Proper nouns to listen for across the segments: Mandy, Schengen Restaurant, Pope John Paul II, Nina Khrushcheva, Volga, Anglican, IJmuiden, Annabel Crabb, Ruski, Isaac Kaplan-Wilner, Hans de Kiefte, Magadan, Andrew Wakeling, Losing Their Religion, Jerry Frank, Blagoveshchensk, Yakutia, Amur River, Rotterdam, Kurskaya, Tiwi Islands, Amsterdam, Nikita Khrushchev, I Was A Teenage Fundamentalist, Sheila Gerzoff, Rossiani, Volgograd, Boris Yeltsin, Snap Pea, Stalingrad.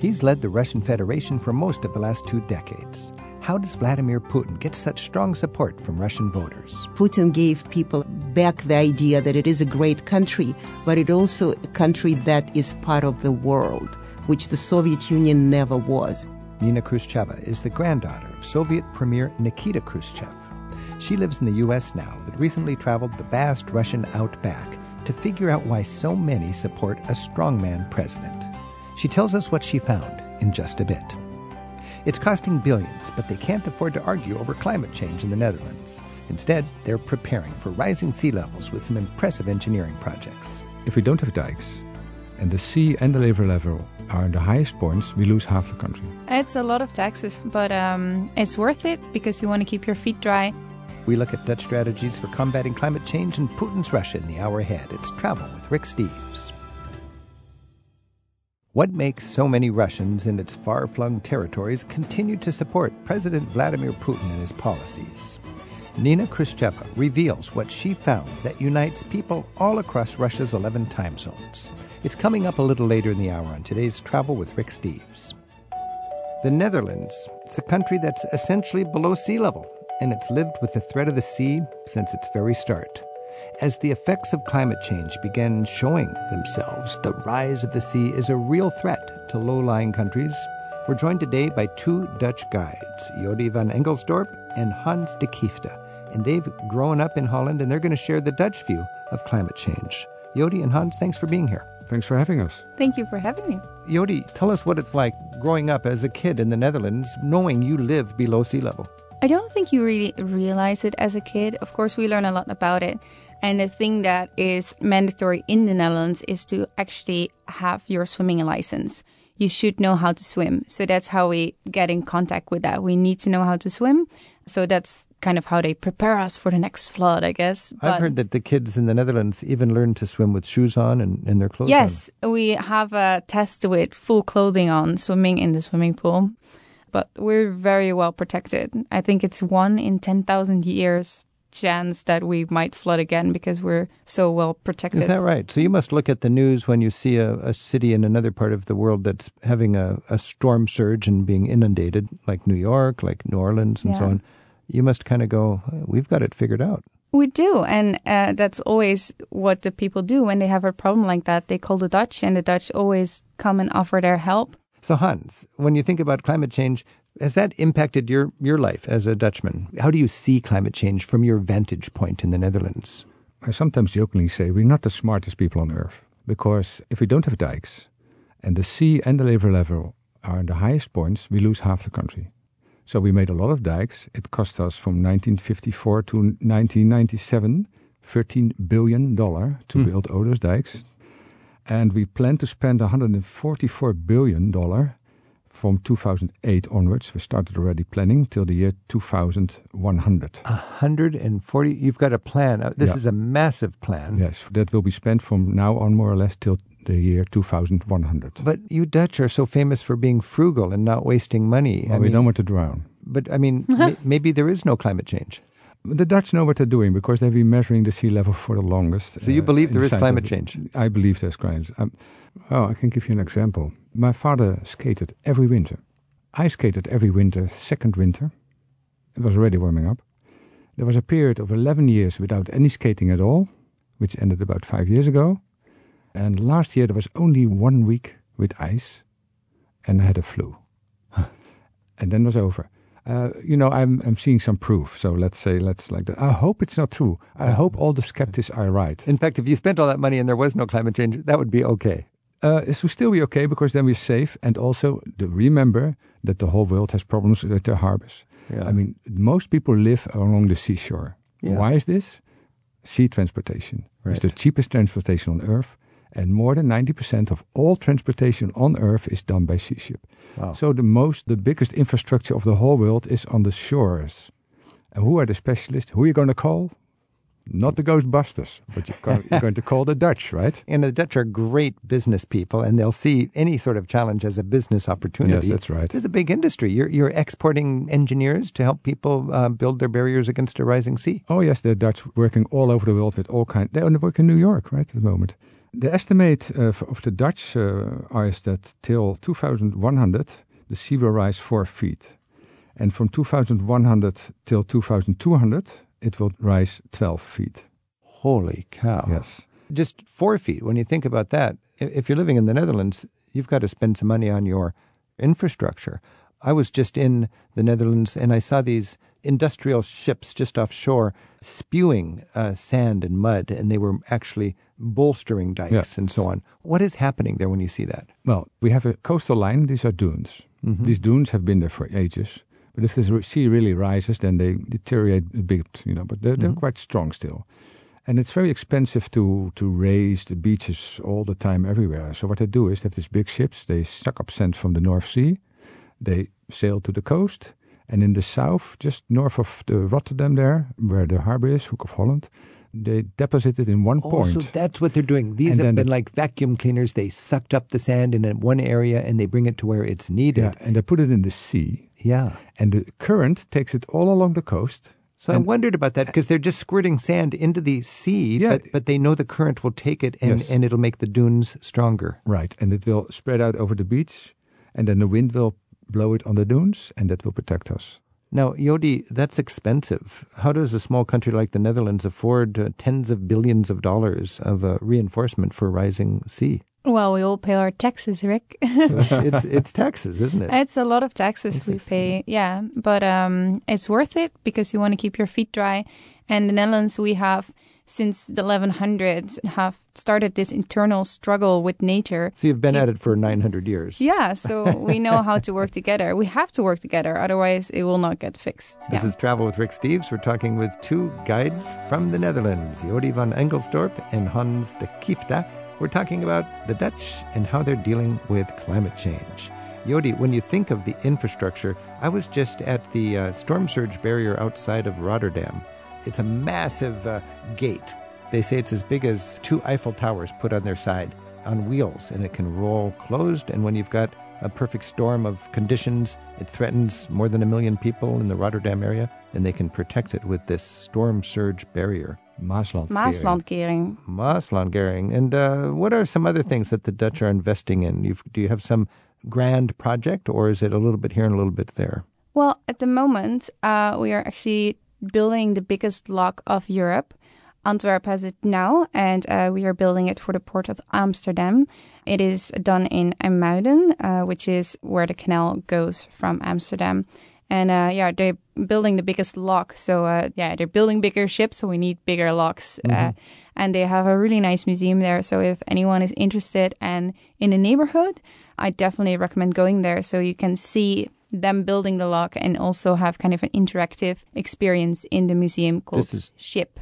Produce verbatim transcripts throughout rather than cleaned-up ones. He's led the Russian Federation for most of the last two decades. How does Vladimir Putin get such strong support from Russian voters? Putin gave people back the idea that it is a great country, but it also a country that is part of the world, which the Soviet Union never was. Nina Khrushcheva is the granddaughter of Soviet Premier Nikita Khrushchev. She lives in the U S now, but recently traveled the vast Russian outback to figure out why so many support a strongman president. She tells us what she found in just a bit. It's costing billions, but they can't afford to argue over climate change in the Netherlands. Instead, they're preparing for rising sea levels with some impressive engineering projects. If we don't have dikes, and the sea and the river level are the highest points, we lose half the country. It's a lot of taxes, but um, it's worth it because you want to keep your feet dry. We look at Dutch strategies for combating climate change and Putin's Russia in the hour ahead. It's Travel with Rick Steves. What makes so many Russians in its far-flung territories continue to support President Vladimir Putin and his policies? Nina Khrushcheva reveals what she found that unites people all across Russia's eleven time zones. It's coming up a little later in the hour on today's Travel with Rick Steves. The Netherlands, it's a country that's essentially below sea level, and it's lived with the threat of the sea since its very start. As the effects of climate change began showing themselves, the rise of the sea is a real threat to low-lying countries. We're joined today by two Dutch guides, Jodi van Engelsdorp and Hans de Kiefte, and they've grown up in Holland, and they're going to share the Dutch view of climate change. Jodi and Hans, thanks for being here. Thanks for having us. Thank you for having me. Jodi, tell us what it's like growing up as a kid in the Netherlands, knowing you live below sea level. I don't think you really realize it as a kid. Of course, we learn a lot about it. And the thing that is mandatory in the Netherlands is to actually have your swimming license. You should know how to swim. So that's how we get in contact with that. We need to know how to swim. So that's kind of how they prepare us for the next flood, I guess. But I've heard that the kids in the Netherlands even learn to swim with shoes on and, and their clothes yes, on. Yes, we have a test with full clothing on, swimming in the swimming pool. But we're very well protected. I think it's one in ten thousand years chance that we might flood again because we're so well protected. Is that right? So you must look at the news when you see a, a city in another part of the world that's having a, a storm surge and being inundated, like New York, like New Orleans and yeah. so on. You must kind of go, we've got it figured out. We do. And uh, that's always what the people do when they have a problem like that. They call the Dutch, and the Dutch always come and offer their help. So Hans, when you think about climate change, has that impacted your, your life as a Dutchman? How do you see climate change from your vantage point in the Netherlands? I sometimes jokingly say we're not the smartest people on earth, because if we don't have dikes and the sea and the river level are the highest points, we lose half the country. So we made a lot of dikes. It cost us from nineteen fifty-four to nineteen ninety-seven thirteen billion dollars to mm. build all those dikes. And we plan to spend one hundred forty-four billion dollars from two thousand eight onwards. We started already planning till the year two thousand one hundred. one hundred forty, you've got a plan. This yeah. is a massive plan. Yes, that will be spent from now on more or less till the year two thousand one hundred. But you Dutch are so famous for being frugal and not wasting money. Well, I we mean, don't want to drown. But I mean, m- maybe there is no climate change. The Dutch know what they're doing because they've been measuring the sea level for the longest. So you believe uh, there is climate change? I believe there's climate change. Um, oh, I can give you an example. My father skated every winter. I skated every winter, second winter. It was already warming up. There was a period of eleven years without any skating at all, which ended about five years ago. And last year there was only one week with ice, and I had a flu. And then it was over. Uh, you know, I'm I'm seeing some proof, so let's say, let's like that. I hope it's not true. I hope all the skeptics are right. In fact, if you spent all that money and there was no climate change, that would be okay. Uh, it would still be okay because then we're safe. And also, the, remember that the whole world has problems with their harbors. Yeah. I mean, most people live along the seashore. Yeah. Why is this? Sea transportation. Right. It's the cheapest transportation on Earth. And more than ninety percent of all transportation on Earth is done by sea ship. Wow. So the most, the biggest infrastructure of the whole world is on the shores. And who are the specialists? Who are you going to call? Not the Ghostbusters, but you're, call, you're going to call the Dutch, right? And the Dutch are great business people, and they'll see any sort of challenge as a business opportunity. Yes, that's right. It's a big industry. You're, you're exporting engineers to help people uh, build their barriers against a rising sea. Oh, yes, the Dutch working all over the world with all kinds. They work in New York, right, at the moment. The estimate uh, of the Dutch uh, is that till two thousand one hundred, the sea will rise four feet. And from two thousand one hundred till two thousand two hundred, it will rise twelve feet. Holy cow. Yes. Just four feet. When you think about that, if you're living in the Netherlands, you've got to spend some money on your infrastructure. I was just in the Netherlands and I saw these industrial ships just offshore spewing uh, sand and mud, and they were actually bolstering dikes yeah. and so on. What is happening there when you see that? Well, we have a coastal line. These are dunes. Mm-hmm. These dunes have been there for ages. But if the sea really rises, then they deteriorate a bit, you know, but they're, they're mm-hmm. quite strong still. And it's very expensive to, to raise the beaches all the time everywhere. So what they do is they have these big ships. They suck up sand from the North Sea. They sail to the coast. And in the south, just north of the Rotterdam there, where the harbor is, Hoek of Holland, they deposit it in one oh, point. So that's what they're doing. These and have been the, like vacuum cleaners. They sucked up the sand in one area and they bring it to where it's needed. Yeah, and they put it in the sea. Yeah. And the current takes it all along the coast. So and I wondered about that because they're just squirting sand into the sea, yeah, but, but they know the current will take it and, yes. and it'll make the dunes stronger. Right. And it will spread out over the beach and then the wind will blow it on the dunes, and that will protect us. Now, Jodi, that's expensive. How does a small country like the Netherlands afford uh, tens of billions of dollars of uh, reinforcement for rising sea? Well, we all pay our taxes, Rick. it's, it's, it's taxes, isn't it? It's a lot of taxes it's we expensive. pay, yeah. But um, it's worth it because you want to keep your feet dry. And the Netherlands, we have, since the eleven hundreds, have started this internal struggle with nature. So you've been Keep, at it for nine hundred years. Yeah, so we know how to work together. We have to work together, otherwise it will not get fixed. This yeah. is Travel with Rick Steves. We're talking with two guides from the Netherlands, Jodi van Engelsdorp and Hans de Kiefte. We're talking about the Dutch and how they're dealing with climate change. Jodi, when you think of the infrastructure, I was just at the uh, storm surge barrier outside of Rotterdam. It's a massive uh, gate. They say it's as big as two Eiffel Towers put on their side on wheels, and it can roll closed. And when you've got a perfect storm of conditions, it threatens more than a million people in the Rotterdam area, and they can protect it with this storm surge barrier. Maaslandkering. Maaslandkering. Maaslandkering. And uh, what are some other things that the Dutch are investing in? You've, do you have some grand project, or is it a little bit here and a little bit there? Well, at the moment, uh, we are actually building the biggest lock of Europe. Antwerp has it now, and uh, we are building it for the port of Amsterdam. It is done in IJmuiden, uh, which is where the canal goes from Amsterdam. And uh, yeah, they're building the biggest lock. So uh, yeah, they're building bigger ships, so we need bigger locks. Mm-hmm. Uh, and they have a really nice museum there. So if anyone is interested and in the neighborhood, I definitely recommend going there so you can see them building the lock and also have kind of an interactive experience in the museum called is, SHIP.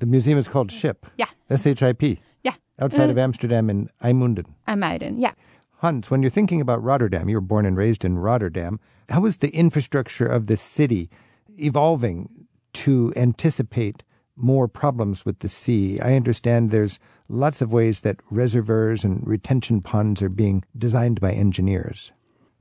The museum is called SHIP? Yeah. S H I P? Yeah. Outside mm. of Amsterdam in IJmuiden? IJmuiden, yeah. Hans, when you're thinking about Rotterdam, you were born and raised in Rotterdam. How is the infrastructure of the city evolving to anticipate more problems with the sea? I understand there's lots of ways that reservoirs and retention ponds are being designed by engineers.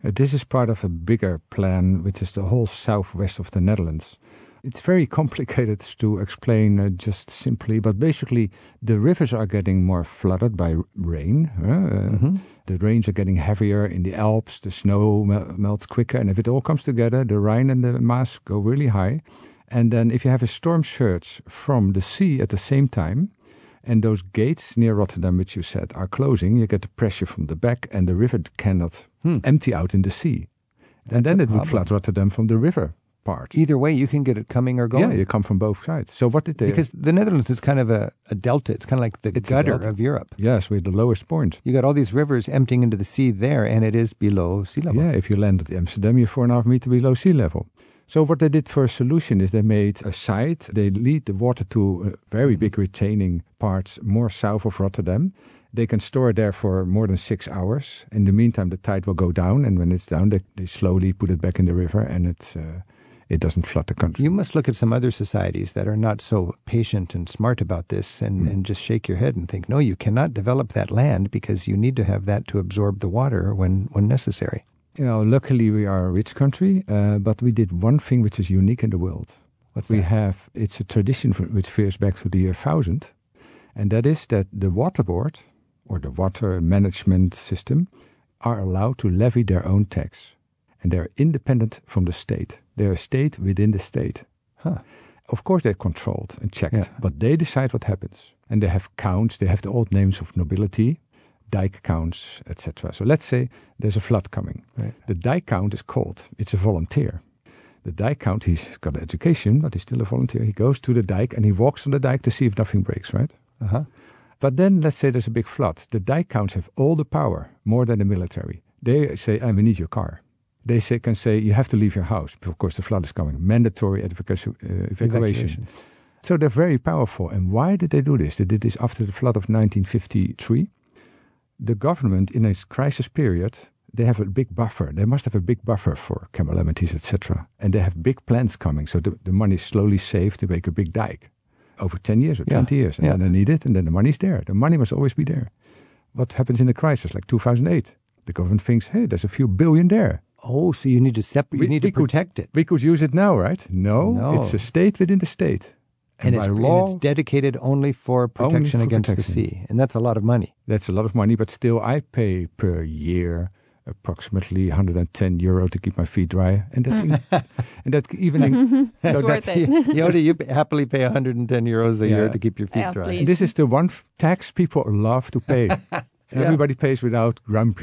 Uh, this is part of a bigger plan, which is the whole southwest of the Netherlands. It's very complicated to explain uh, just simply, but basically the rivers are getting more flooded by r- rain. Uh, mm-hmm. The rains are getting heavier in the Alps, the snow mel- melts quicker, and if it all comes together, the Rhine and the Maas go really high. And then if you have a storm surge from the sea at the same time, and those gates near Rotterdam, which you said, are closing, you get the pressure from the back and the river cannot hmm. empty out in the sea. That's and then it problem. would flood Rotterdam from the river part. Either way, you can get it coming or going. Yeah, you come from both sides. So what did they... Because the Netherlands is kind of a, a delta. It's kind of like the it's gutter of Europe. Yes, we're the lowest point. You got all these rivers emptying into the sea there, and it is below sea level. Yeah, if you land at Amsterdam, you're four and a half meter below sea level. So what they did for a solution is they made a site. They lead the water to very big retaining parts more south of Rotterdam. They can store it there for more than six hours. In the meantime, the tide will go down. And when it's down, they, they slowly put it back in the river and it, uh, it doesn't flood the country. You must look at some other societies that are not so patient and smart about this and, mm. and just shake your head and think, no, you cannot develop that land because you need to have that to absorb the water when, when necessary. You know, luckily we are a rich country, uh, but we did one thing which is unique in the world. What's we that? have, it's a tradition for, which fears back to the year one thousand, and that is that the water board or the water management system, are allowed to levy their own tax. And they're independent from the state. They're a state within the state. Huh. Of course they're controlled and checked, yeah. But they decide what happens. And they have counts, they have the old names of nobility, dike counts, et cetera. So let's say there's a flood coming. Right. The dike count is called, it's a volunteer. The dike count, he's got an education, but he's still a volunteer. He goes to the dike and he walks on the dike to see if nothing breaks, right? Uh-huh. But then let's say there's a big flood. The dike counts have all the power, more than the military. They say, I need your car. They say, can say, you have to leave your house because the flood is coming. Mandatory evacuation. Uh, evacuation. So they're very powerful. And why did they do this? They did this after the flood of nineteen fifty-three. The government, in a crisis period, they have a big buffer. They must have a big buffer for calamities, et cetera. And they have big plans coming. So the, the money is slowly saved to make a big dike over ten years or yeah. twenty years. And yeah. then they need it, and then the money's there. The money must always be there. What happens in a crisis like two thousand eight? The government thinks, hey, there's a few billion there. Oh, so you need to separate, you need to protect it. We could use it now, right? No, no. It's a state within the state. And, and, it's, law, and it's dedicated only for protection only for against protection. The sea. And that's a lot of money. That's a lot of money, but still I pay per year approximately one hundred ten euro to keep my feet dry. And that, and that evening... that's so worth that's, it. Jodi, you happily pay one hundred ten euros a yeah. year to keep your feet oh, dry. And this is the one f- tax people love to pay. Yeah. Everybody pays without grump.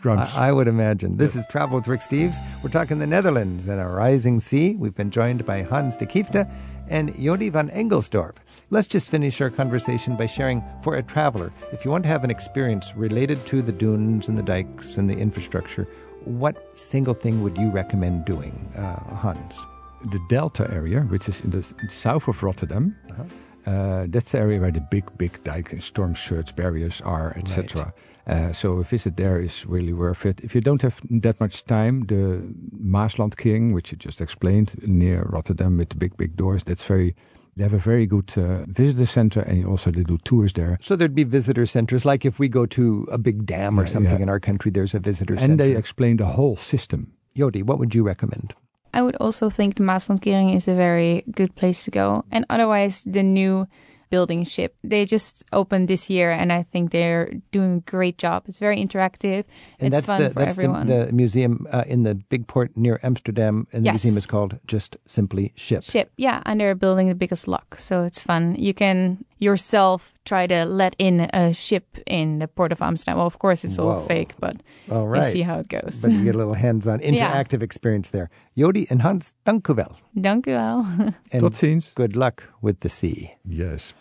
grumps. I, I would imagine. This is Travel with Rick Steves. We're talking the Netherlands and a rising sea. We've been joined by Hans de Kiefte and Jodi van Engelsdorp. Let's just finish our conversation by sharing for a traveler, if you want to have an experience related to the dunes and the dikes and the infrastructure, what single thing would you recommend doing, uh, Hans? The Delta area, which is in the south of Rotterdam. Uh-huh. Uh, that's the area where the big, big dike and storm surge barriers are, et cetera. Right. Uh, so a visit there is really worth it. If you don't have that much time, the Maaslandkering, which you just explained, near Rotterdam with the big, big doors, that's very... They have a very good uh, visitor center, and also they do tours there. So there'd be visitor centers, like if we go to a big dam or yeah, something yeah. in our country, there's a visitor and center. And they explain the whole system. Jodi, what would you recommend? I would also think the Maaslandkering is a very good place to go. And otherwise, the new building SHIP. They just opened this year, and I think they're doing a great job. It's very interactive. And it's that's fun the, for that's everyone. The, the museum uh, in the big port near Amsterdam, and the yes. museum is called just simply SHIP. SHIP, yeah. And they're building the biggest lock, so it's fun. You can yourself try to let in a ship in the port of Amsterdam. Well, of course, it's Whoa. all fake, but all right. you see how it goes. But you get a little hands-on, interactive yeah. experience there. Jodi and Hans, dank u wel. Dank u wel. And tot ziens. Good luck with the sea. Yes.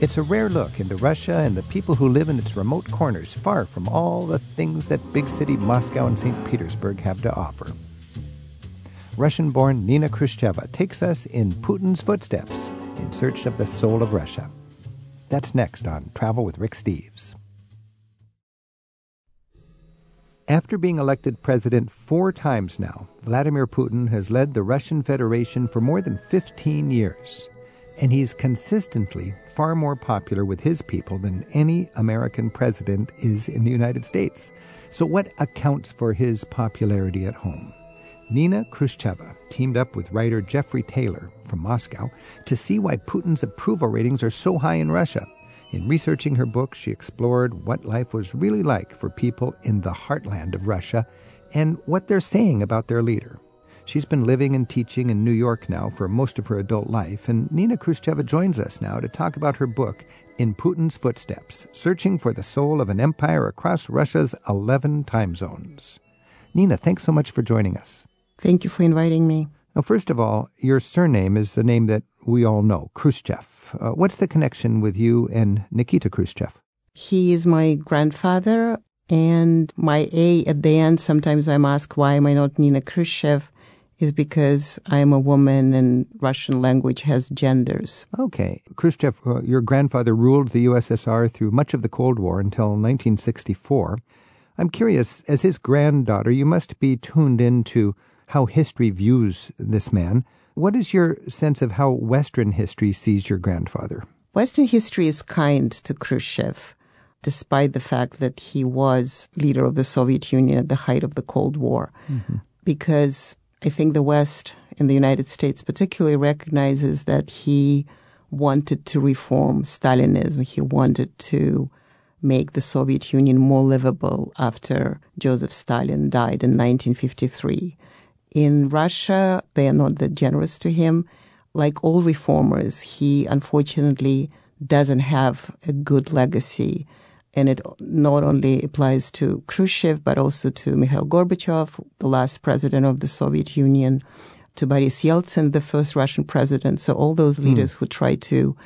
It's a rare look into Russia and the people who live in its remote corners, far from all the things that big city Moscow and Saint Petersburg have to offer. Russian-born Nina Khrushcheva takes us in Putin's footsteps in search of the soul of Russia. That's next on Travel with Rick Steves. After being elected president four times now, Vladimir Putin has led the Russian Federation for more than fifteen years. And he's consistently far more popular with his people than any American president is in the United States. So what accounts for his popularity at home? Nina Khrushcheva teamed up with writer Jeffrey Taylor from Moscow to see why Putin's approval ratings are so high in Russia. In researching her book, she explored what life was really like for people in the heartland of Russia and what they're saying about their leader. She's been living and teaching in New York now for most of her adult life, and Nina Khrushcheva joins us now to talk about her book, In Putin's Footsteps, Searching for the Soul of an Empire Across Russia's eleven time zones. Nina, thanks so much for joining us. Thank you for inviting me. Now, first of all, your surname is the name that we all know, Khrushchev. Uh, what's the connection with you and Nikita Khrushchev? He is my grandfather, and my A at the end, sometimes I'm asked, why am I not Nina Khrushchev? Is because I'm a woman and Russian language has genders. Okay. Khrushchev, uh, your grandfather ruled the U S S R through much of the Cold War until nineteen sixty-four. I'm curious, as his granddaughter, you must be tuned into how history views this man. What is your sense of how Western history sees your grandfather? Western history is kind to Khrushchev, despite the fact that he was leader of the Soviet Union at the height of the Cold War, mm-hmm. because I think the West and the United States particularly recognizes that he wanted to reform Stalinism. He wanted to make the Soviet Union more livable after Joseph Stalin died in nineteen fifty-three. In Russia, they are not that generous to him. Like all reformers, he unfortunately doesn't have a good legacy. And it not only applies to Khrushchev, but also to Mikhail Gorbachev, the last president of the Soviet Union, to Boris Yeltsin, the first Russian president. So all those leaders mm. who try to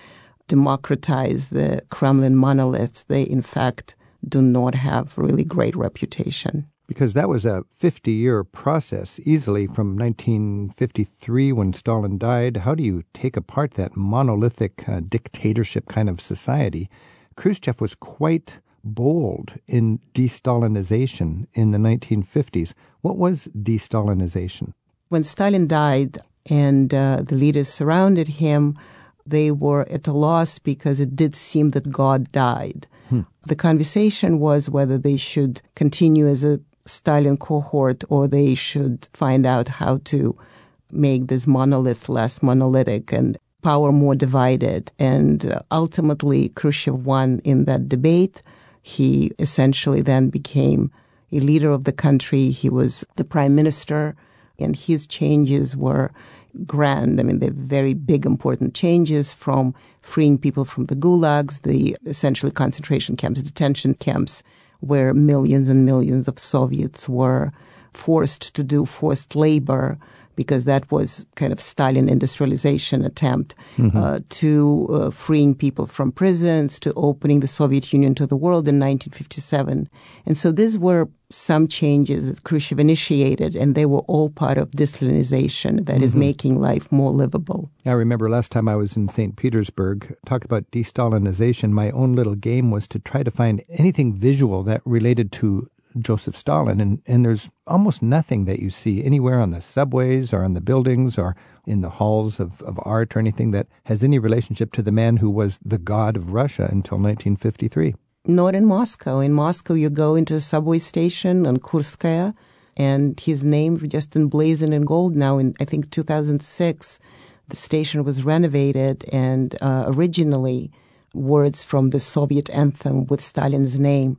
democratize the Kremlin monoliths, they in fact do not have really great reputation. Because that was a fifty-year process, easily from nineteen fifty-three when Stalin died. How do you take apart that monolithic uh, dictatorship kind of society? Khrushchev was quite bold in de-Stalinization in the nineteen fifties. What was de-Stalinization? When Stalin died and uh, the leaders surrounded him, they were at a loss because it did seem that God died. Hmm. The conversation was whether they should continue as a Stalin cohort or they should find out how to make this monolith less monolithic and power more divided. And ultimately, Khrushchev won in that debate. He essentially then became a leader of the country. He was the prime minister, and his changes were grand. I mean, they're very big, important changes, from freeing people from the gulags, the essentially concentration camps, detention camps, where millions and millions of Soviets were forced to do forced labor, because that was kind of Stalin industrialization attempt, mm-hmm. uh, to uh, freeing people from prisons, to opening the Soviet Union to the world in nineteen fifty-seven. And so these were some changes that Khrushchev initiated, and they were all part of de-Stalinization, that mm-hmm. is making life more livable. I remember last time I was in Saint Petersburg, talk about de-Stalinization, my own little game was to try to find anything visual that related to Joseph Stalin, and, and there's almost nothing that you see anywhere on the subways or on the buildings or in the halls of, of art or anything that has any relationship to the man who was the god of Russia until nineteen fifty-three. Not in Moscow. In Moscow, you go into a subway station on Kurskaya, and his name just emblazoned in gold now. In, I think, two thousand six, the station was renovated, and uh, originally words from the Soviet anthem with Stalin's name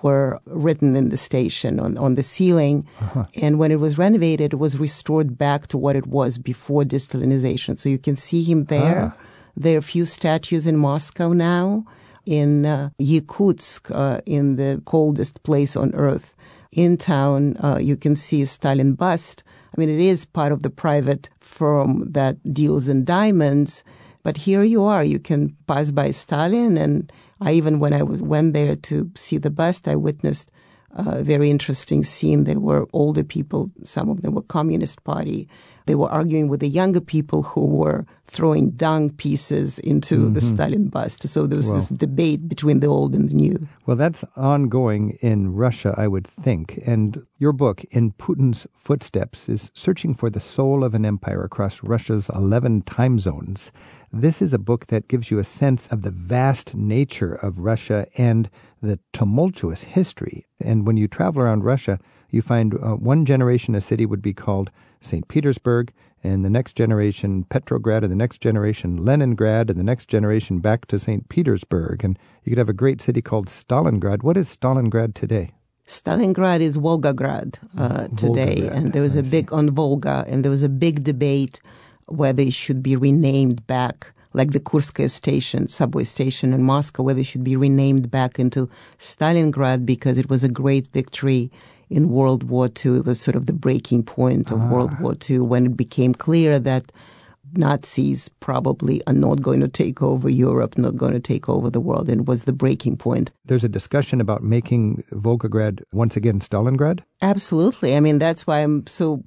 were written in the station on, on the ceiling. Uh-huh. And when it was renovated, it was restored back to what it was before de-Stalinization. So you can see him there. Ah. There are a few statues in Moscow now, in uh, Yakutsk, uh, in the coldest place on earth. In town, uh, you can see a Stalin bust. I mean, it is part of the private firm that deals in diamonds. But here you are. You can pass by Stalin, and I even when I went there to see the bust, I witnessed a very interesting scene. There were older people. Some of them were Communist Party. They were arguing with the younger people who were throwing dung pieces into mm-hmm. the Stalin bust. So there was well, this debate between the old and the new. Well, that's ongoing in Russia, I would think. And your book, In Putin's Footsteps, is searching for the soul of an empire across Russia's eleven time zones. This is a book that gives you a sense of the vast nature of Russia and the tumultuous history. And when you travel around Russia, you find uh, one generation a city would be called Saint Petersburg, and the next generation Petrograd, and the next generation Leningrad, and the next generation back to Saint Petersburg. And you could have a great city called Stalingrad. What is Stalingrad today? Stalingrad is Volgograd uh, today. Volgograd. And there was a big, on Volga, and there was a big debate whether it should be renamed back, like the Kurskaya station, subway station in Moscow, whether it should be renamed back into Stalingrad, because it was a great victory in World War Two. It was sort of the breaking point of ah. World War Two, when it became clear that Nazis probably are not going to take over Europe, not going to take over the world, and was the breaking point. There's a discussion about making Volgograd once again Stalingrad? Absolutely. I mean, that's why I'm so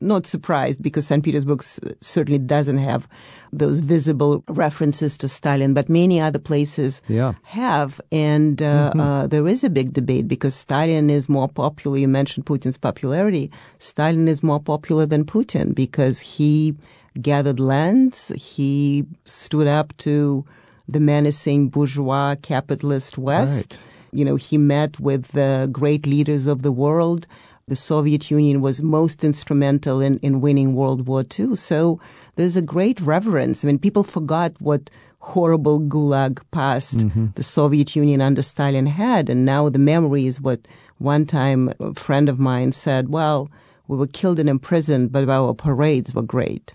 not surprised, because Saint Petersburg s- certainly doesn't have those visible references to Stalin, but many other places yeah. have. And uh, mm-hmm. uh, there is a big debate, because Stalin is more popular. You mentioned Putin's popularity. Stalin is more popular than Putin, because he gathered lands, he stood up to the menacing bourgeois capitalist West. Right. You know, he met with the great leaders of the world. The Soviet Union was most instrumental in, in winning World War Two. So there's a great reverence. I mean, people forgot what horrible gulag past mm-hmm. the Soviet Union under Stalin had. And now the memory is what one time a friend of mine said, well, we were killed and imprisoned, but our parades were great.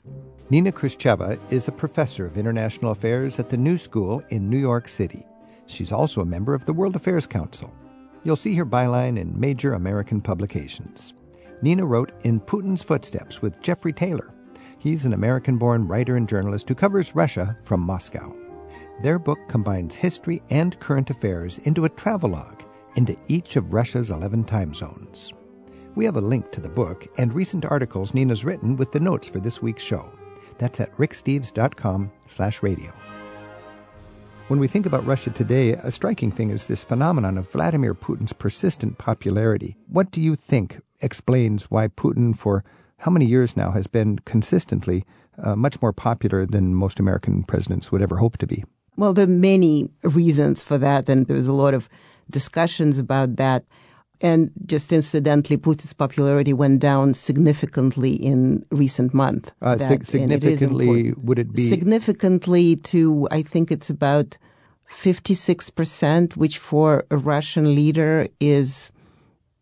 Nina Khrushcheva is a professor of international affairs at the New School in New York City. She's also a member of the World Affairs Council. You'll see her byline in major American publications. Nina wrote In Putin's Footsteps with Jeffrey Taylor. He's an American-born writer and journalist who covers Russia from Moscow. Their book combines history and current affairs into a travelogue into each of Russia's eleven time zones. We have a link to the book and recent articles Nina's written with the notes for this week's show. That's at rick steves dot com slash radio. When we think about Russia today, a striking thing is this phenomenon of Vladimir Putin's persistent popularity. What do you think explains why Putin, for how many years now, has been consistently uh, much more popular than most American presidents would ever hope to be? Well, there are many reasons for that, and there's a lot of discussions about that. And just incidentally, Putin's popularity went down significantly in recent months. Uh, sig- significantly, it would it be? Significantly to, I think it's about fifty-six percent, which for a Russian leader is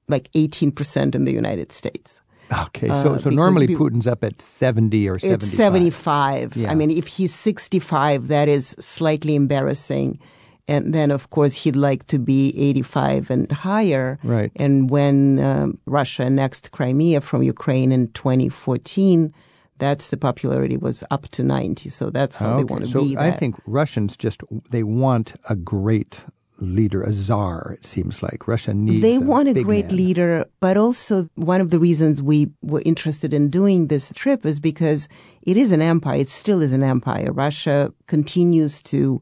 like eighteen percent in the United States. Okay, so, uh, so normally be, Putin's up at seventy or seventy-five. It's seventy-five. Yeah. I mean, if he's sixty-five, that is slightly embarrassing. And then, of course, he'd like to be eighty-five and higher. Right. And when um, Russia annexed Crimea from Ukraine in twenty fourteen, that's the popularity was up to ninety. So that's how okay. they want to so be. So I that. think Russians just, they want a great leader, a czar, it seems like. Russia needs They a want a great man. leader, but also one of the reasons we were interested in doing this trip is because it is an empire. It still is an empire. Russia continues to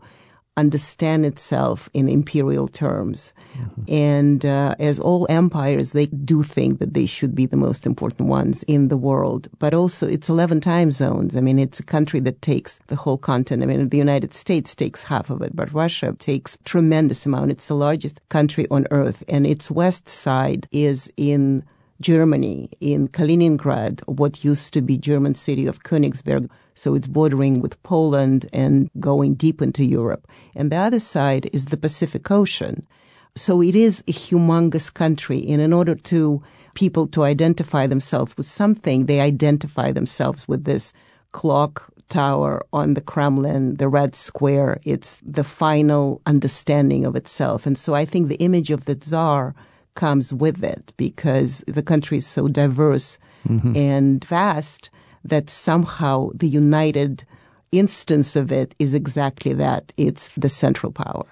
understand itself in imperial terms. Mm-hmm. And uh, as all empires, they do think that they should be the most important ones in the world. But also, it's eleven time zones. I mean, it's a country that takes the whole continent. I mean, the United States takes half of it, but Russia takes a tremendous amount. It's the largest country on earth, and its west side is in Germany, in Kaliningrad, what used to be German city of Königsberg. So it's bordering with Poland and going deep into Europe. And the other side is the Pacific Ocean. So it is a humongous country. And in order to people to identify themselves with something, they identify themselves with this clock tower on the Kremlin, the red square. It's the final understanding of itself. And so I think the image of the Tsar comes with it because the country is so diverse mm-hmm. and vast that somehow the united instance of it is exactly that. It's the central power.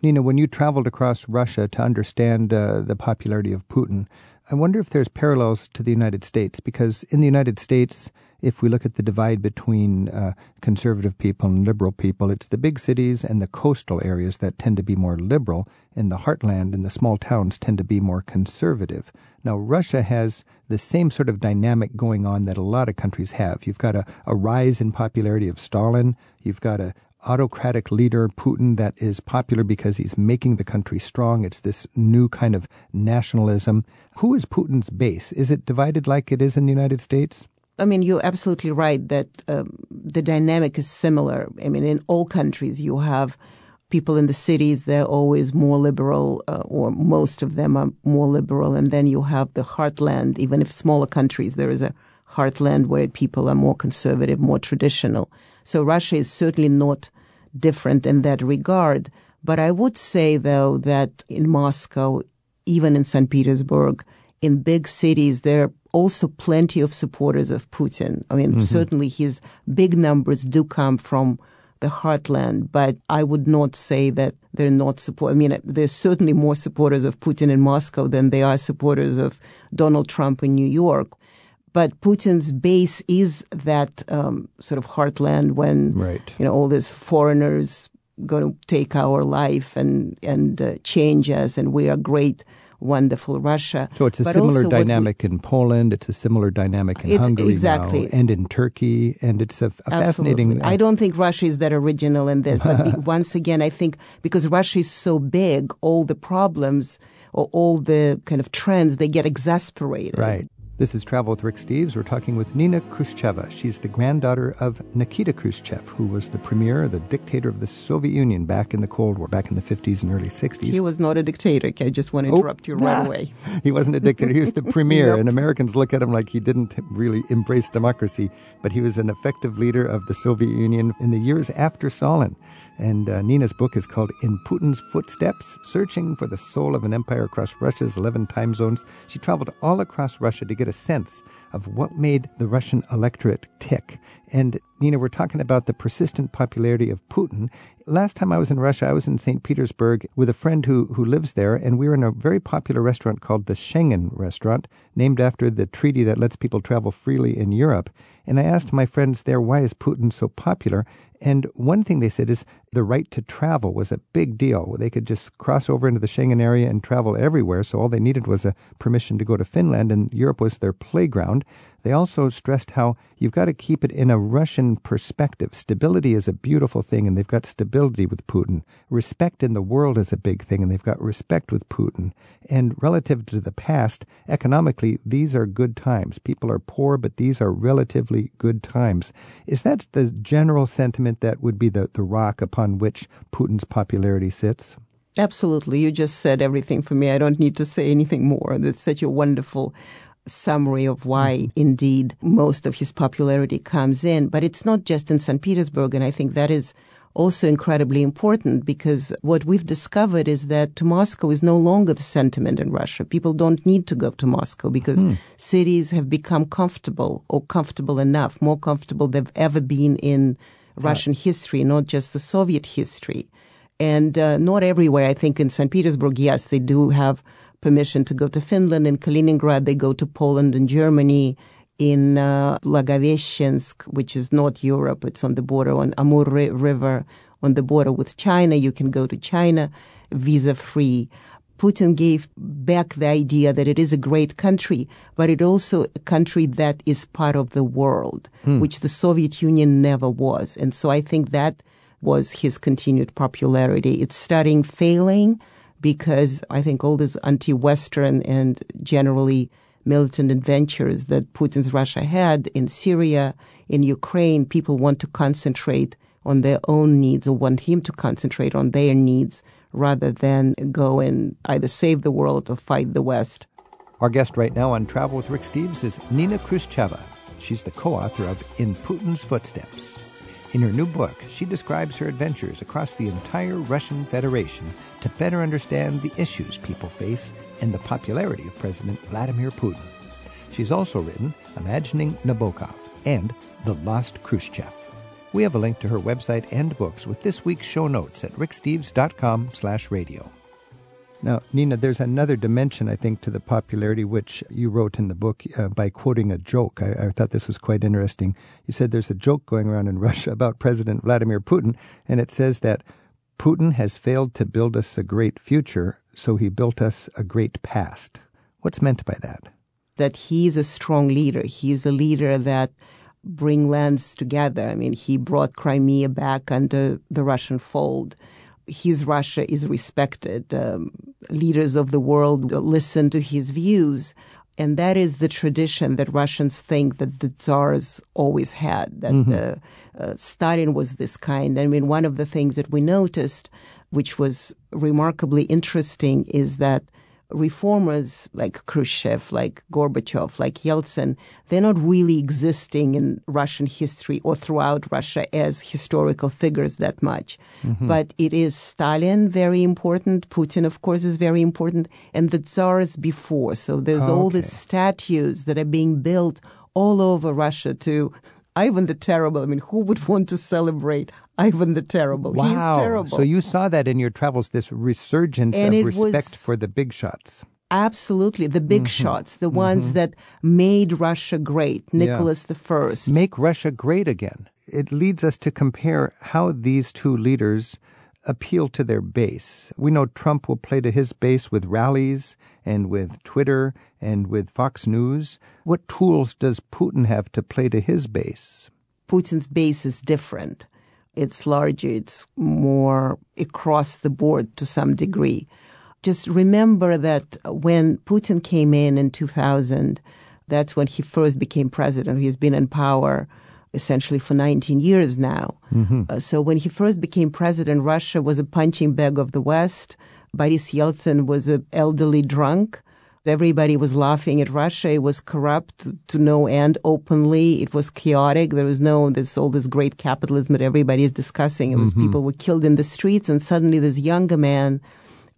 Nina, when you traveled across Russia to understand uh, the popularity of Putin, I wonder if there's parallels to the United States, because in the United States, if we look at the divide between uh, conservative people and liberal people, it's the big cities and the coastal areas that tend to be more liberal, and the heartland and the small towns tend to be more conservative. Now, Russia has the same sort of dynamic going on that a lot of countries have. You've got a, a rise in popularity of Stalin. You've got a autocratic leader, Putin, that is popular because he's making the country strong. It's this new kind of nationalism. Who is Putin's base? Is it divided like it is in the United States? I mean, you're absolutely right that um, the dynamic is similar. I mean, in all countries, you have people in the cities, they're always more liberal, uh, or most of them are more liberal. And then you have the heartland, even if smaller countries, there is a heartland where people are more conservative, more traditional. So Russia is certainly not different in that regard. But I would say, though, that in Moscow, even in Saint Petersburg, in big cities, there are also plenty of supporters of Putin. I mean, mm-hmm. certainly his big numbers do come from the heartland, but I would not say that they're not support. I mean, there's certainly more supporters of Putin in Moscow than there are supporters of Donald Trump in New York. But Putin's base is that um, sort of heartland when, right. you know, all these foreigners going to take our life and, and uh, change us, and we are great wonderful Russia. So it's a similar dynamic we, in Poland. It's a similar dynamic in Hungary exactly. now, and in Turkey. And it's a, a fascinating... Uh, I don't think Russia is that original in this. But be, once again, I think because Russia is so big, all the problems or all the kind of trends, they get exasperated. Right. This is Travel with Rick Steves. We're talking with Nina Khrushcheva. She's the granddaughter of Nikita Khrushchev, who was the premier, the dictator of the Soviet Union back in the Cold War, back in the fifties and early sixties. He was not a dictator. I just want to oh, interrupt you right nah. away. He wasn't a dictator. He was the premier. Nope. And Americans look at him like he didn't really embrace democracy, but he was an effective leader of the Soviet Union in the years after Stalin. And uh, Nina's book is called In Putin's Footsteps, Searching for the Soul of an Empire Across Russia's eleven Time Zones. She traveled all across Russia to get a sense of what made the Russian electorate tick. And, Nina, we're talking about the persistent popularity of Putin. Last time I was in Russia, I was in Saint Petersburg with a friend who, who lives there, and we were in a very popular restaurant called the Schengen Restaurant, named after the treaty that lets people travel freely in Europe. And I asked my friends there, why is Putin so popular? And one thing they said is the right to travel was a big deal. They could just cross over into the Schengen area and travel everywhere, so all they needed was a permission to go to Finland, and Europe was their playground. They also stressed how you've got to keep it in a Russian perspective. Stability is a beautiful thing, and they've got stability with Putin. Respect in the world is a big thing, and they've got respect with Putin. And relative to the past, economically, these are good times. People are poor, but these are relatively good times. Is that the general sentiment that would be the, the rock upon which Putin's popularity sits? Absolutely. You just said everything for me. I don't need to say anything more. That's such a wonderful summary of why, indeed, most of his popularity comes in. But it's not just in Saint Petersburg, and I think that is also incredibly important, because what we've discovered is that to Moscow is no longer the sentiment in Russia. People don't need to go to Moscow because mm. cities have become comfortable or comfortable enough, more comfortable than they've ever been in yeah. Russian history, not just the Soviet history. And uh, not everywhere, I think, in Saint Petersburg, yes, they do have permission to go to Finland. In Kaliningrad, they go to Poland and Germany. In uh, Blagoveshchensk, which is not Europe, it's on the border, on Amur River, on the border with China, you can go to China visa-free. Putin gave back the idea that it is a great country, but it also a country that is part of the world, hmm. which the Soviet Union never was. And so I think that was his continued popularity. It's starting failing because I think all these anti-Western and generally militant adventures that Putin's Russia had in Syria, in Ukraine, people want to concentrate on their own needs or want him to concentrate on their needs rather than go and either save the world or fight the West. Our guest right now on Travel with Rick Steves is Nina Khrushcheva. She's the co-author of In Putin's Footsteps. In her new book, she describes her adventures across the entire Russian Federation to better understand the issues people face and the popularity of President Vladimir Putin. She's also written Imagining Nabokov and The Lost Khrushchev. We have a link to her website and books with this week's show notes at ricksteves.com slash radio. Now, Nina, there's another dimension, I think, to the popularity, which you wrote in the book uh, by quoting a joke. I, I thought this was quite interesting. You said there's a joke going around in Russia about President Vladimir Putin, and it says that Putin has failed to build us a great future, so he built us a great past. What's meant by that? That he's a strong leader. He's a leader that brings lands together. I mean, he brought Crimea back under the Russian fold. His Russia is respected. Um, leaders of the world listen to his views. And that is the tradition that Russians think that the Tsars always had, that mm-hmm. uh, uh, Stalin was this kind. I mean, one of the things that we noticed, which was remarkably interesting, is that reformers like Khrushchev, like Gorbachev, like Yeltsin, they're not really existing in Russian history or throughout Russia as historical figures that much. Mm-hmm. But it is Stalin, very important. Putin, of course, is very important. And the Tsars before. So there's oh, okay. all these statues that are being built all over Russia to Ivan the Terrible. I mean, who would want to celebrate Ivan the Terrible? Wow. He's terrible. So you saw that in your travels, this resurgence and of respect for the big shots. Absolutely. The big mm-hmm. shots, the mm-hmm. ones that made Russia great. Nicholas yeah. I. Make Russia great again. It leads us to compare how these two leaders appeal to their base. We know Trump will play to his base with rallies and with Twitter and with Fox News. What tools does Putin have to play to his base? Putin's base is different. It's larger, it's more across the board to some degree. Just remember that when Putin came in in two thousand, that's when he first became president. He's been in power essentially for nineteen years now. Mm-hmm. Uh, so when he first became president, Russia was a punching bag of the West. Boris Yeltsin was an elderly drunk. Everybody was laughing at Russia. It was corrupt to no end openly. It was chaotic. There was no, this all this great capitalism that everybody is discussing. It was mm-hmm. people were killed in the streets, and suddenly this younger man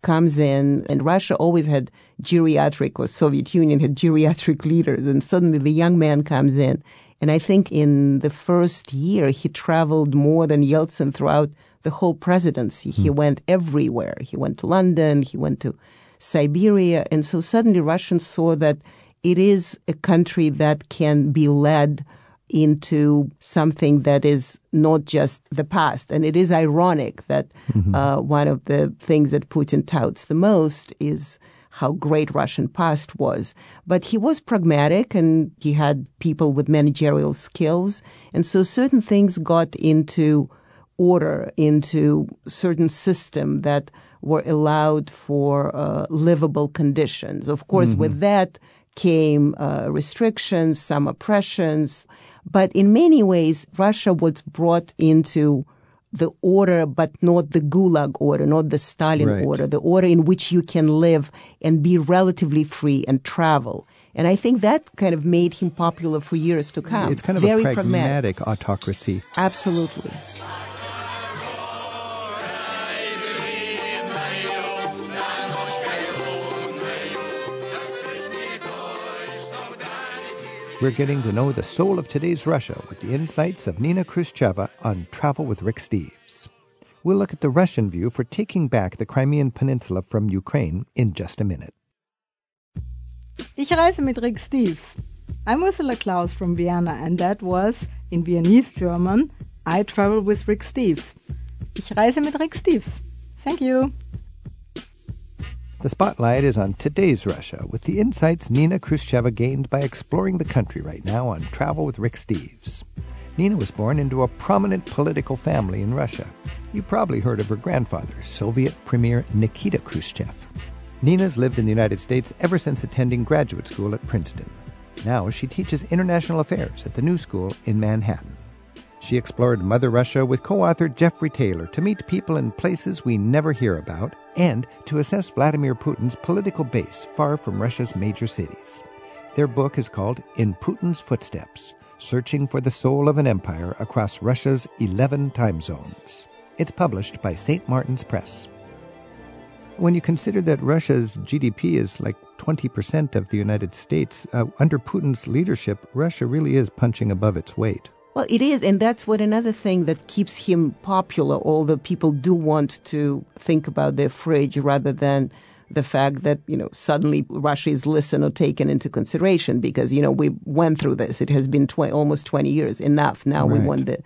comes in, and Russia always had geriatric, or Soviet Union had geriatric leaders, and suddenly the young man comes in. And I think in the first year, he traveled more than Yeltsin throughout the whole presidency. Mm-hmm. He went everywhere. He went to London, he went to Siberia. And so suddenly Russians saw that it is a country that can be led into something that is not just the past. And it is ironic that mm-hmm. uh, one of the things that Putin touts the most is how great Russian past was. But he was pragmatic, and he had people with managerial skills. And so certain things got into order, into certain system that were allowed for uh, livable conditions. Of course, mm-hmm. with that came uh, restrictions, some oppressions. But in many ways, Russia was brought into the order, but not the Gulag order, not the Stalin right. order, the order in which you can live and be relatively free and travel. And I think that kind of made him popular for years to come. It's kind of Very a pragmatic, pragmatic autocracy. Absolutely. We're getting to know the soul of today's Russia with the insights of Nina Khrushcheva on Travel with Rick Steves. We'll look at the Russian view for taking back the Crimean Peninsula from Ukraine in just a minute. Ich reise mit Rick Steves. I'm Ursula Klaus from Vienna, and that was, in Viennese German, I travel with Rick Steves. Ich reise mit Rick Steves. Thank you. The spotlight is on today's Russia, with the insights Nina Khrushcheva gained by exploring the country right now on Travel with Rick Steves. Nina was born into a prominent political family in Russia. You probably heard of her grandfather, Soviet Premier Nikita Khrushchev. Nina's lived in the United States ever since attending graduate school at Princeton. Now she teaches international affairs at the New School in Manhattan. She explored Mother Russia with co-author Jeffrey Taylor to meet people in places we never hear about and to assess Vladimir Putin's political base far from Russia's major cities. Their book is called In Putin's Footsteps, Searching for the Soul of an Empire Across Russia's eleven Time Zones. It's published by Saint Martin's Press. When you consider that Russia's G D P is like twenty percent of the United States, uh, under Putin's leadership, Russia really is punching above its weight. Well, it is, and that's what another thing that keeps him popular, although people do want to think about their fridge rather than the fact that, you know, suddenly Russia is listened or taken into consideration because, you know, we went through this. It has been twenty, almost twenty years, enough. Now right. we want the,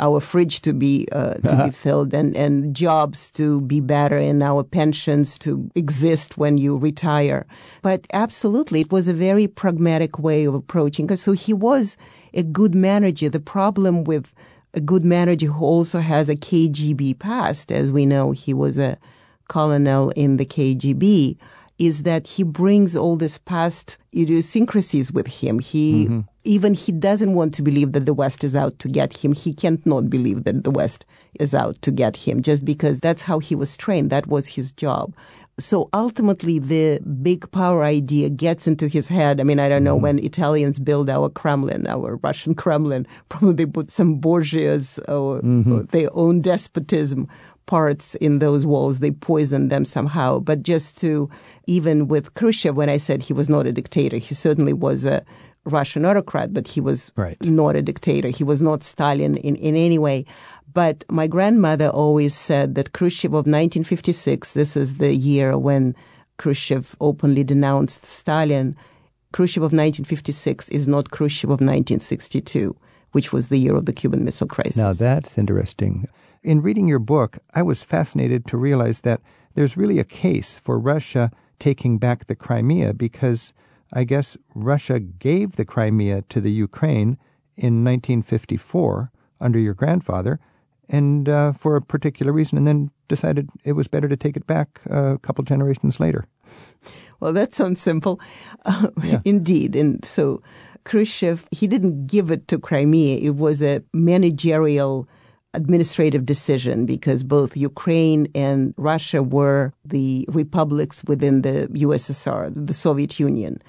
our fridge to be uh, to uh-huh. be filled and, and jobs to be better and our pensions to exist when you retire. But absolutely, it was a very pragmatic way of approaching it. So he was a good manager. The problem with a good manager who also has a K G B past, as we know, he was a colonel in the K G B, is that he brings all this past idiosyncrasies with him. He mm-hmm. even he doesn't want to believe that the West is out to get him. He can't not believe that the West is out to get him, just because that's how he was trained. That was his job. So ultimately, the big power idea gets into his head. I mean, I don't know, mm. when Italians build our Kremlin, our Russian Kremlin, probably they put some Borgias or, mm-hmm. or their own despotism parts in those walls. They poisoned them somehow. But just to, even with Khrushchev, when I said he was not a dictator, he certainly was a Russian autocrat, but he was right. not a dictator. He was not Stalin in, in any way. But my grandmother always said that Khrushchev of nineteen fifty-six, this is the year when Khrushchev openly denounced Stalin, Khrushchev of nineteen fifty-six is not Khrushchev of nineteen sixty-two, which was the year of the Cuban Missile Crisis. Now, that's interesting. In reading your book, I was fascinated to realize that there's really a case for Russia taking back the Crimea because, I guess, Russia gave the Crimea to the Ukraine in nineteen fifty-four under your grandfather, and uh, for a particular reason, and then decided it was better to take it back uh, a couple generations later. Well, that sounds simple. Uh, yeah. Indeed. And so Khrushchev, he didn't give it to Crimea. It was a managerial administrative decision because both Ukraine and Russia were the republics within the U S S R, the Soviet Union.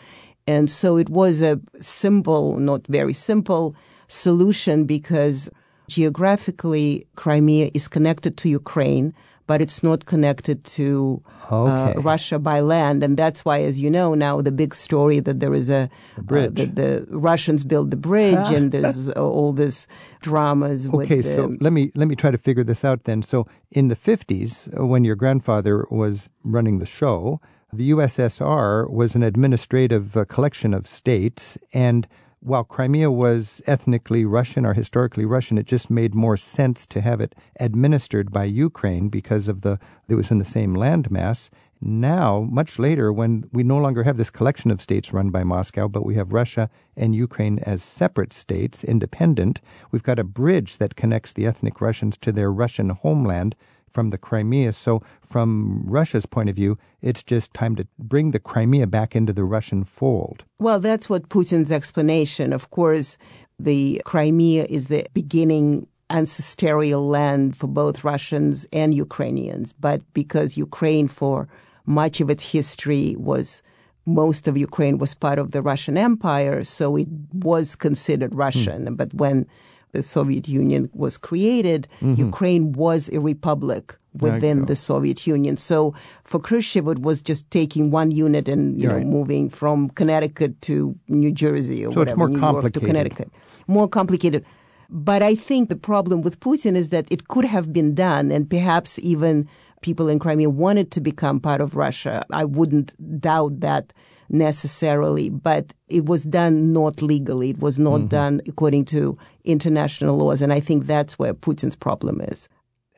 And so it was a simple, not very simple, solution because geographically, Crimea is connected to Ukraine, but it's not connected to okay. uh, Russia by land. And that's why, as you know now, the big story that there is a... The bridge. Uh, the, the Russians build the bridge ah. and there's all this dramas okay, with... Okay, so um, let me, let me try to figure this out then. So in the fifties, when your grandfather was running the show, the U S S R was an administrative uh, collection of states, and while Crimea was ethnically Russian or historically Russian, it just made more sense to have it administered by Ukraine because of the it was in the same landmass. Now, much later, when we no longer have this collection of states run by Moscow, but we have Russia and Ukraine as separate states, independent, we've got a bridge that connects the ethnic Russians to their Russian homeland from the Crimea. So from Russia's point of view, it's just time to bring the Crimea back into the Russian fold. Well, that's what Putin's explanation. Of course, the Crimea is the beginning ancestral land for both Russians and Ukrainians. But because Ukraine, for much of its history, was most of Ukraine was part of the Russian Empire, so it was considered Russian. Mm. But when the Soviet Union was created, mm-hmm. Ukraine was a republic within the Soviet Union. So for Khrushchev, it was just taking one unit and you right. know moving from Connecticut to New Jersey or so whatever, it's more New York to Connecticut. More complicated. But I think the problem with Putin is that it could have been done, and perhaps even people in Crimea wanted to become part of Russia. I wouldn't doubt that necessarily, but it was done not legally. It was not mm-hmm. done according to international laws, and I think that's where Putin's problem is.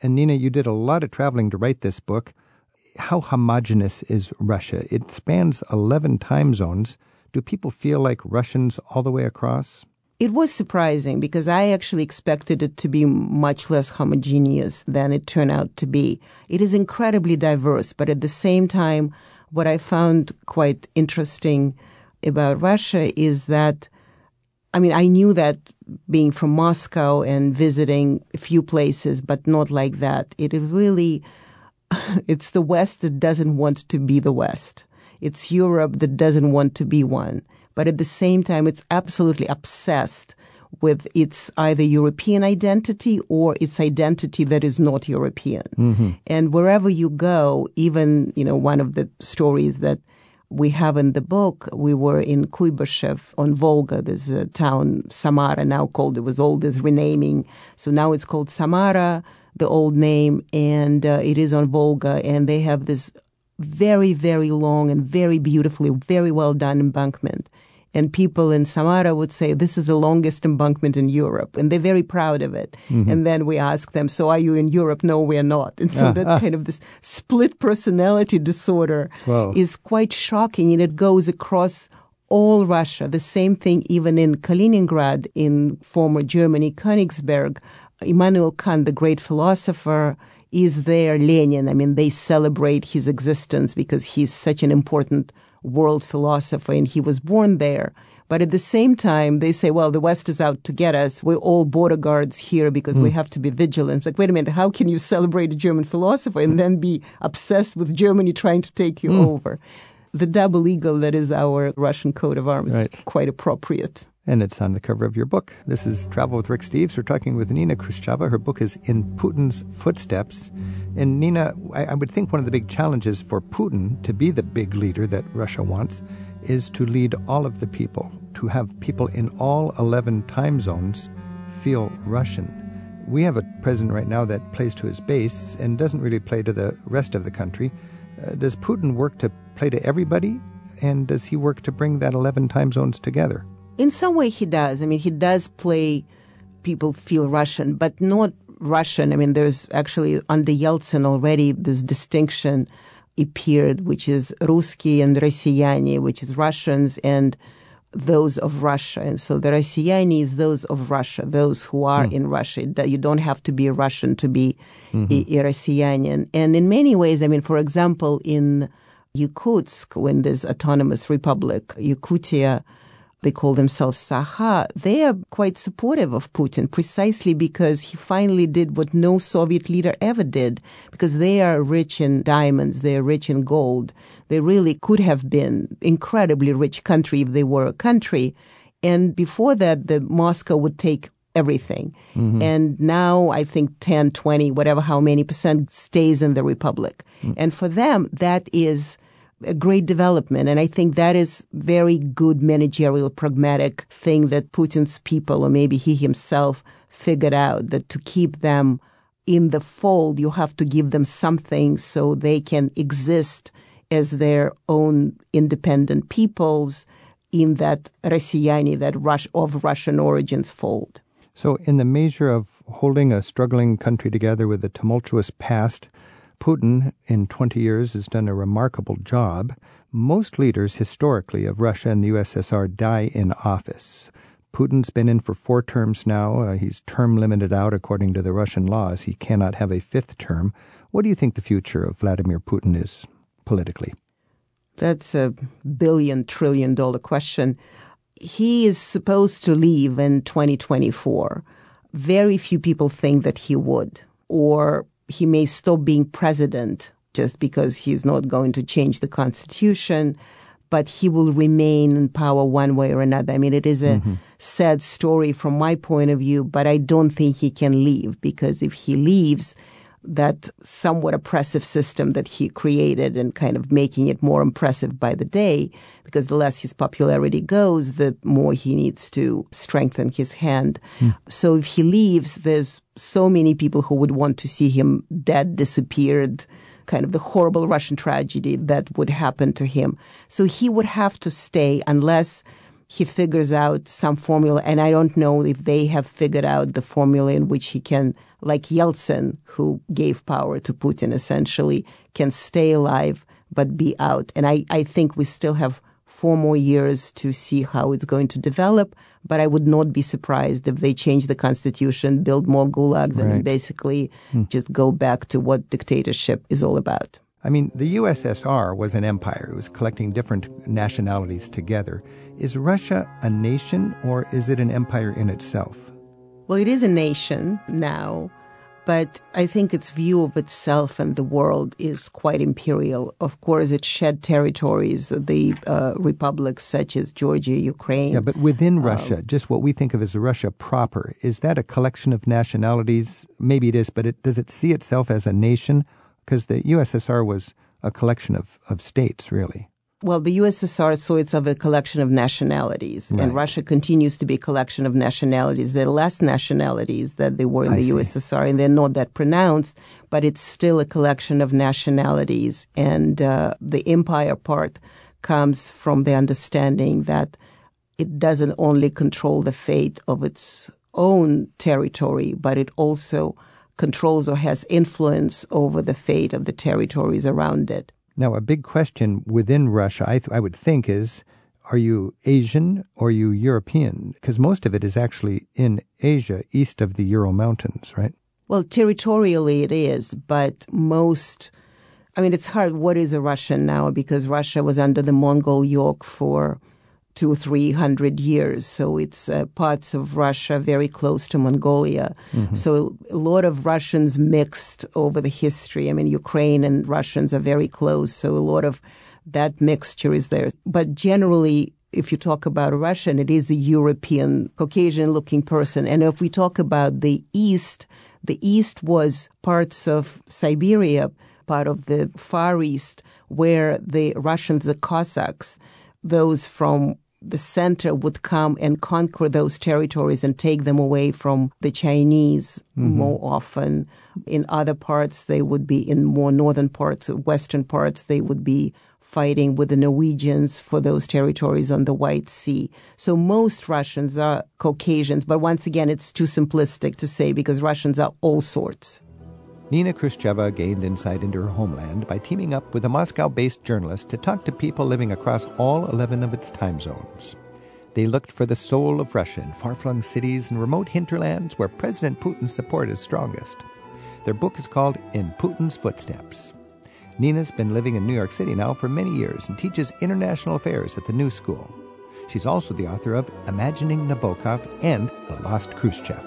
And Nina, you did a lot of traveling to write this book. How homogenous is Russia? It spans eleven time zones. Do people feel like Russians all the way across? It was surprising because I actually expected it to be much less homogeneous than it turned out to be. It is incredibly diverse, but at the same time, what I found quite interesting about Russia is that, I mean, I knew that being from Moscow and visiting a few places, but not like that. It really, it's the West that doesn't want to be the West. It's Europe that doesn't want to be one. But at the same time, it's absolutely obsessed with its either European identity or its identity that is not European. Mm-hmm. And wherever you go, even, you know, one of the stories that we have in the book, we were in Kuibyshev on Volga. There's a town, Samara, now called, it was all this renaming. So now it's called Samara, the old name, and uh, it is on Volga. And they have this very, very long and very beautifully, very well done embankment. And people in Samara would say, this is the longest embankment in Europe. And they're very proud of it. Mm-hmm. And then we ask them, so are you in Europe? No, we're not. And so ah, that ah. kind of this split personality disorder Whoa. Is quite shocking. And it goes across all Russia. The same thing even in Kaliningrad, in former Germany, Königsberg. Immanuel Kant, the great philosopher, is there. Lenin, I mean, they celebrate his existence because he's such an important world philosopher, and he was born there. But at the same time, they say, well, the West is out to get us. We're all border guards here because mm. we have to be vigilant. It's like, wait a minute, how can you celebrate a German philosopher and then be obsessed with Germany trying to take you mm. over? The double eagle that is our Russian coat of arms right. is quite appropriate. And it's on the cover of your book. This is Travel with Rick Steves. We're talking with Nina Khrushcheva. Her book is In Putin's Footsteps. And Nina, I, I would think one of the big challenges for Putin to be the big leader that Russia wants is to lead all of the people, to have people in all eleven time zones feel Russian. We have a president right now that plays to his base and doesn't really play to the rest of the country. Uh, does Putin work to play to everybody? And does he work to bring that eleven time zones together? In some way he does. I mean, he does play people feel Russian, but not Russian. I mean, there's actually under Yeltsin already this distinction appeared, which is Ruski and Rossiani, which is Russians and those of Russia. And so the Rossiani is those of Russia, those who are mm. in Russia. You don't have to be a Russian to be mm-hmm. a, a Rossiani. And in many ways, I mean, for example, in Yakutsk, when this autonomous republic, Yakutia, they call themselves Saha, they are quite supportive of Putin precisely because he finally did what no Soviet leader ever did, because they are rich in diamonds, they are rich in gold. They really could have been incredibly rich country if they were a country. And before that, the Moscow would take everything. Mm-hmm. And now I think ten, twenty, whatever, how many percent stays in the republic. Mm-hmm. And for them, that is a great development. And I think that is very good managerial, pragmatic thing that Putin's people, or maybe he himself, figured out, that to keep them in the fold, you have to give them something so they can exist as their own independent peoples in that Rossiani, that Rus- of Russian origins fold. So in the measure of holding a struggling country together with a tumultuous past, Putin, in twenty years, has done a remarkable job. Most leaders, historically, of Russia and the U S S R die in office. Putin's been in for four terms now. Uh, he's term limited out according to the Russian laws. He cannot have a fifth term. What do you think the future of Vladimir Putin is politically? That's a billion, trillion dollar question. He is supposed to leave in twenty twenty-four. Very few people think that he would, or he may stop being president just because he's not going to change the constitution, but he will remain in power one way or another. I mean, it is a mm-hmm. sad story from my point of view, but I don't think he can leave, because if he leaves, that somewhat oppressive system that he created and kind of making it more impressive by the day, because the less his popularity goes, the more he needs to strengthen his hand. Mm. So if he leaves, there's so many people who would want to see him dead, disappeared, kind of the horrible Russian tragedy that would happen to him. So he would have to stay unless he figures out some formula, and I don't know if they have figured out the formula in which he can, like Yeltsin, who gave power to Putin essentially, can stay alive but be out. And I, I think we still have four more years to see how it's going to develop, but I would not be surprised if they change the constitution, build more gulags, right, and basically hmm. just go back to what dictatorship is all about. I mean, the U S S R was an empire. It was collecting different nationalities together. Is Russia a nation, or is it an empire in itself? Well, it is a nation now, but I think its view of itself and the world is quite imperial. Of course, it shed territories, the uh, republics such as Georgia, Ukraine. Yeah, but within um, Russia, just what we think of as Russia proper, is that a collection of nationalities? Maybe it is, but it, does it see itself as a nation? Because the U S S R was a collection of, of states, really. Well, the U S S R saw itself a collection of nationalities, right, and Russia continues to be a collection of nationalities. There are less nationalities than there were in I the see. U S S R, and they're not that pronounced, but it's still a collection of nationalities. And uh, the empire part comes from the understanding that it doesn't only control the fate of its own territory, but it also controls or has influence over the fate of the territories around it. Now, a big question within Russia, I, th- I would think, is, are you Asian or are you European? Because most of it is actually in Asia, east of the Ural Mountains, right? Well, territorially it is, but most, I mean, it's hard. What is a Russian now? Because Russia was under the Mongol yoke for two, three hundred years. So it's uh, parts of Russia very close to Mongolia. Mm-hmm. So a lot of Russians mixed over the history. I mean, Ukraine and Russians are very close. So a lot of that mixture is there. But generally, if you talk about a Russian, it is a European, Caucasian-looking person. And if we talk about the East, the East was parts of Siberia, part of the Far East, where the Russians, the Cossacks, those from the center would come and conquer those territories and take them away from the Chinese mm-hmm. more often. In other parts, they would be in more northern parts, western parts, they would be fighting with the Norwegians for those territories on the White Sea. So most Russians are Caucasians, but once again, it's too simplistic to say because Russians are all sorts. Nina Khrushcheva gained insight into her homeland by teaming up with a Moscow-based journalist to talk to people living across all eleven of its time zones. They looked for the soul of Russia in far-flung cities and remote hinterlands where President Putin's support is strongest. Their book is called In Putin's Footsteps. Nina's been living in New York City now for many years and teaches international affairs at the New School. She's also the author of Imagining Nabokov and The Lost Khrushchev.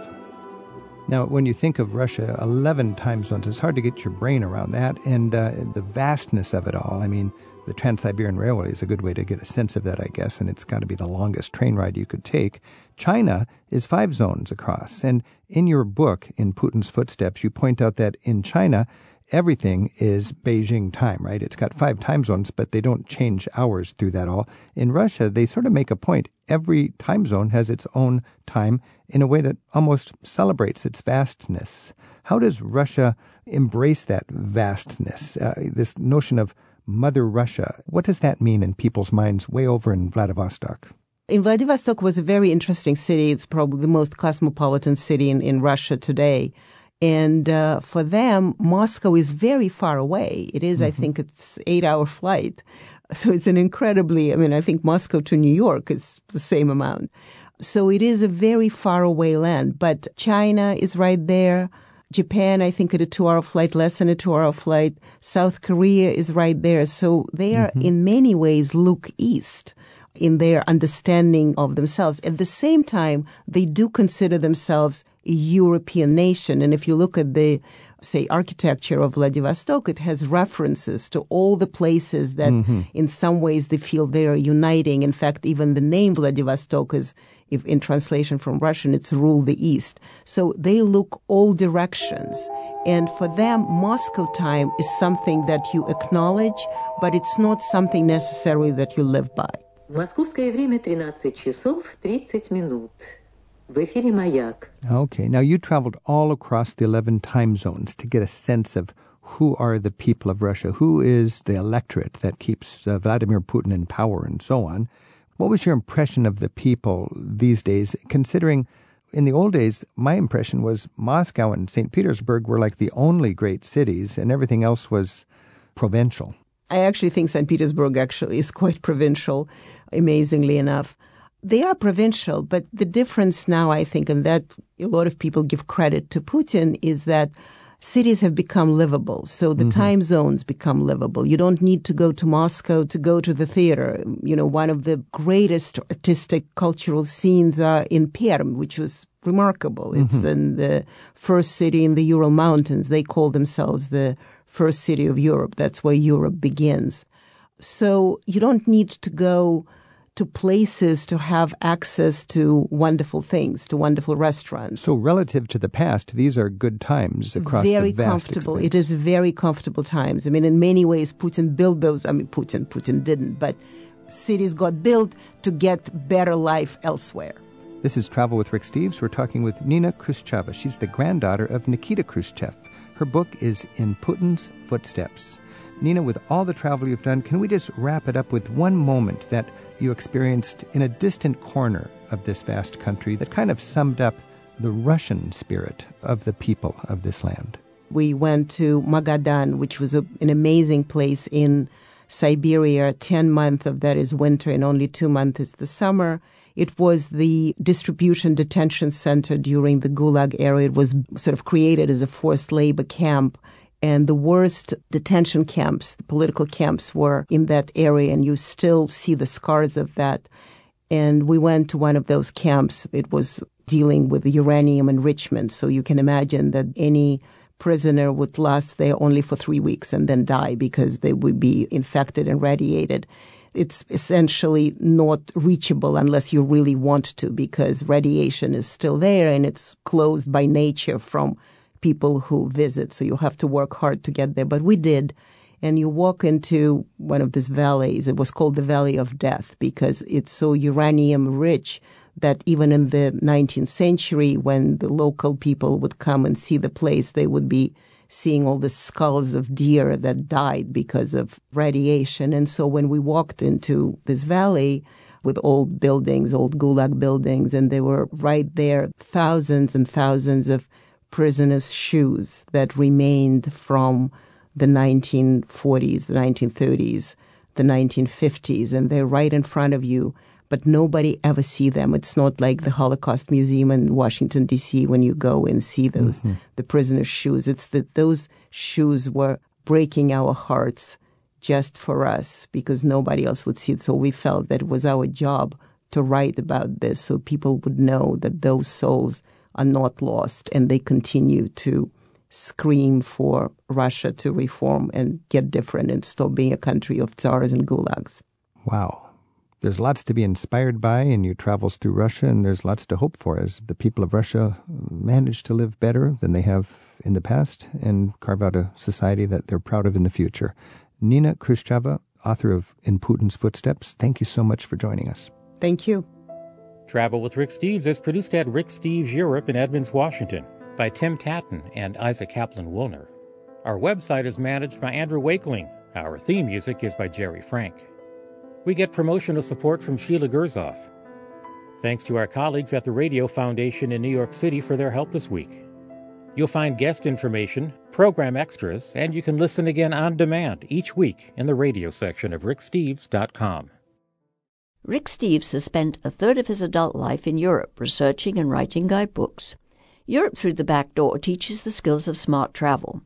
Now, when you think of Russia, eleven time zones, it's hard to get your brain around that and uh, the vastness of it all. I mean, the Trans-Siberian Railway is a good way to get a sense of that, I guess, and it's got to be the longest train ride you could take. China is five zones across, and in your book, In Putin's Footsteps, you point out that in China, everything is Beijing time, right? It's got five time zones, but they don't change hours through that all. In Russia, they sort of make a point. Every time zone has its own time in a way that almost celebrates its vastness. How does Russia embrace that vastness, uh, this notion of Mother Russia? What does that mean in people's minds way over in Vladivostok? In Vladivostok was a very interesting city. It's probably the most cosmopolitan city in, in Russia today. And uh, for them, Moscow is very far away. It is, mm-hmm. I think, it's eight-hour flight. So it's an incredibly, I mean, I think Moscow to New York is the same amount. So it is a very far away land. But China is right there. Japan, I think, at a two-hour flight, less than a two-hour flight. South Korea is right there. So they are, mm-hmm. in many ways, look east in their understanding of themselves. At the same time, they do consider themselves a European nation. And if you look at the, say, architecture of Vladivostok, it has references to all the places that, mm-hmm. in some ways, they feel they are uniting. In fact, even the name Vladivostok is, if in translation from Russian, it's rule the East. So they look all directions. And for them, Moscow time is something that you acknowledge, but it's not something necessarily that you live by. Московское время тринадцать часов тридцать минут. В эфире Маяк. Okay, now you traveled all across the eleven time zones to get a sense of who are the people of Russia, who is the electorate that keeps uh, Vladimir Putin in power and so on. What was your impression of the people these days, considering in the old days, my impression was Moscow and Saint Petersburg were like the only great cities and everything else was provincial. I actually think Saint Petersburg actually is quite provincial, amazingly enough. They are provincial, but the difference now, I think, and that a lot of people give credit to Putin, is that cities have become livable. So the mm-hmm. time zones become livable. You don't need to go to Moscow to go to the theater. You know, one of the greatest artistic cultural scenes are in Perm, which was remarkable. Mm-hmm. It's in the first city in the Ural Mountains. They call themselves the first city of Europe. That's where Europe begins. So you don't need to go to places to have access to wonderful things, to wonderful restaurants. So relative to the past, these are good times across very the vast comfortable. Expense. It is very comfortable times. I mean, in many ways, Putin built those. I mean, Putin, Putin didn't, but cities got built to get better life elsewhere. This is Travel with Rick Steves. We're talking with Nina Khrushcheva. She's the granddaughter of Nikita Khrushchev. Her book is In Putin's Footsteps. Nina, with all the travel you've done, can we just wrap it up with one moment that you experienced in a distant corner of this vast country that kind of summed up the Russian spirit of the people of this land? We went to Magadan, which was a, an amazing place in Siberia. Ten months of that is winter and only two months is the summer. It was the distribution detention center during the Gulag era. It was sort of created as a forced labor camp. And the worst detention camps, the political camps, were in that area, and you still see the scars of that. And we went to one of those camps. It was dealing with uranium enrichment, so you can imagine that any prisoner would last there only for three weeks and then die because they would be infected and radiated. It's essentially not reachable unless you really want to, because radiation is still there and it's closed by nature from people who visit, so you have to work hard to get there. But we did, and you walk into one of these valleys. It was called the Valley of Death because it's so uranium-rich that even in the nineteenth century, when the local people would come and see the place, they would be seeing all the skulls of deer that died because of radiation. And so when we walked into this valley with old buildings, old gulag buildings, and they were right there, thousands and thousands of prisoners' shoes that remained from the nineteen forties, the nineteen thirties, the nineteen fifties, and they're right in front of you. But nobody ever see them. It's not like the Holocaust Museum in Washington, D C, when you go and see those, mm-hmm. the prisoners' shoes. It's that those shoes were breaking our hearts just for us because nobody else would see it. So we felt that it was our job to write about this so people would know that those souls are not lost and they continue to scream for Russia to reform and get different and stop being a country of tsars and gulags. Wow. There's lots to be inspired by in your travels through Russia, and there's lots to hope for as the people of Russia manage to live better than they have in the past and carve out a society that they're proud of in the future. Nina Khrushcheva, author of In Putin's Footsteps, thank you so much for joining us. Thank you. Travel with Rick Steves is produced at Rick Steves Europe in Edmonds, Washington, by Tim Tatton and Isaac Kaplan-Wilner. Our website is managed by Andrew Wakeling. Our theme music is by Jerry Frank. We get promotional support from Sheila Gerzoff. Thanks to our colleagues at the Radio Foundation in New York City for their help this week. You'll find guest information, program extras, and you can listen again on demand each week in the radio section of rick steves dot com. Rick Steves has spent a third of his adult life in Europe researching and writing guidebooks. Europe Through the Back Door teaches the skills of smart travel.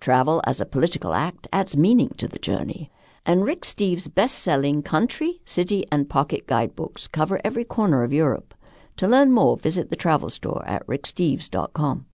Travel as a political act adds meaning to the journey. And Rick Steves' best-selling country, city, and pocket guidebooks cover every corner of Europe. To learn more, visit the travel store at rick steves dot com.